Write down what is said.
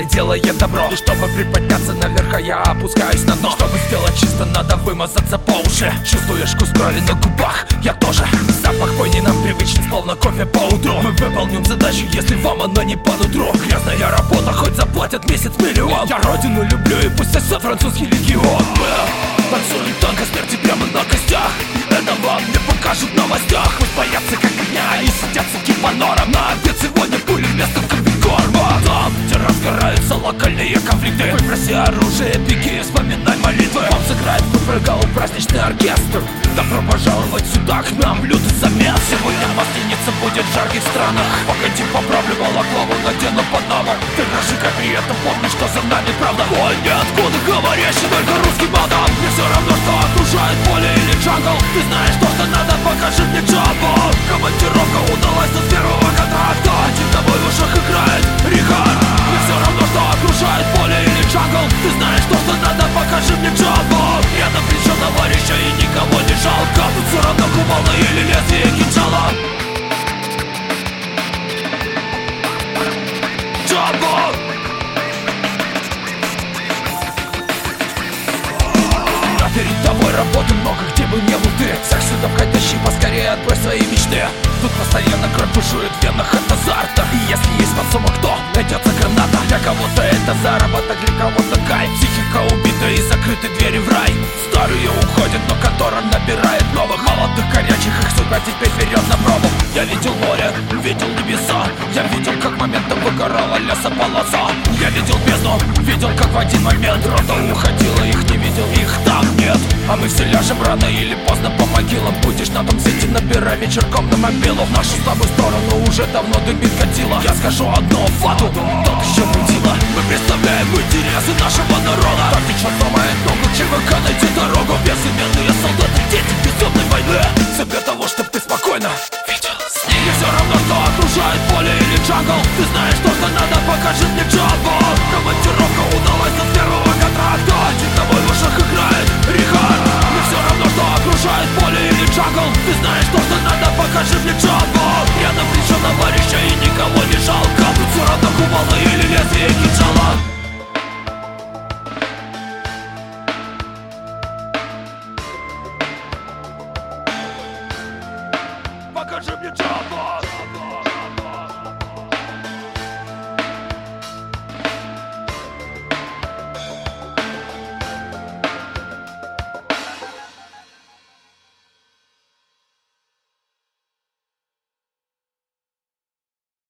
и делает добро. И чтобы приподняться наверх, я опускаюсь на дно. Чтобы сделать чисто, надо вымазаться по уши. Чувствуешь вкус крови на губах, я тоже. Запах войны нам привычен, словно кофе по утру. Мы выполним задачу, если вам она не по нутру. Грязная работа, хоть заплатят месяц миллион. Я родину люблю и пусть сосет французский легион. Мы танцуем танго смерти прямо на костях. Это вам не покажут в новостях. Пусть боятся как огня и сидят суки по норам. На обед сегодня пули вместо комбикорма. Там, где разгораются локальные конфликты, выброси оружие, беги, вспоминай молитвы. Вам сыграет попрыгал праздничный оркестр. Добро пожаловать сюда, к нам лютый замес. Сегодня масленица будет в жарких странах. Погоди, поправлю балаклаву, надену панаму. Ты наши копьета, помни, что за нами правда. Ой, ниоткуда говорящий только русский мадам. Мне все равно, что окружает поле или джангл. Ты знаешь то, что надо, покажи мне джамбу. Командировка удалась до первого контракта. Один тобой в ушах играет Рихард. Мне все равно, что окружает поле или джангл. Ты знаешь то, что надо, покажи мне джамбу. Я на плечо товарища и никого не жалко. Тут все равно кувалда или лезвие кинжала. Джамбу! Перед тобой работы много, где бы не был ты. Всех сюда входящий, поскорее отбрось свои мечты. Тут постоянно кровь бушует в венах от азарта. И если есть подсумок, то найдется граната. Для кого-то это заработок, для кого-то кайф. Психика убита и закрыты двери в рай. Старые уходят, но которым набирает новых. Молодых, горячих, их судьба теперь вперед на пробу. Я видел море, видел небеса. Я видел, как моментом выгорала лесополоса. Я видел бездну, видел, как в один момент рота уходила, их не видел, их там нет. А мы все ляжем рано или поздно по могилам. Будешь на том сети, набирай вечерком на мобилу. В нашу с тобой сторону уже давно дымит катила. Я скажу одно, фату, тот еще мутила. Мы представляем интересы нашего народа. Так течет ломает ногу, ЧВК найти дорогу. Безымянные солдаты, дети безумной войны. Все для того, чтоб ты спокойно видел с ней. Мне все равно, что окружает поле или джангл. Ты знаешь то, что надо, покажи мне джамбу. Командировка удалась от первого контракта. Один тобой в ушах играет Рихард. Мне все равно, что окружает поле или джангл. Ты знаешь то, что надо, покажи мне джамбу. Я на плечо товарища и никого не жалко. Тут все равно кувалда или лезвие кинжала. Покажи мне джамбу.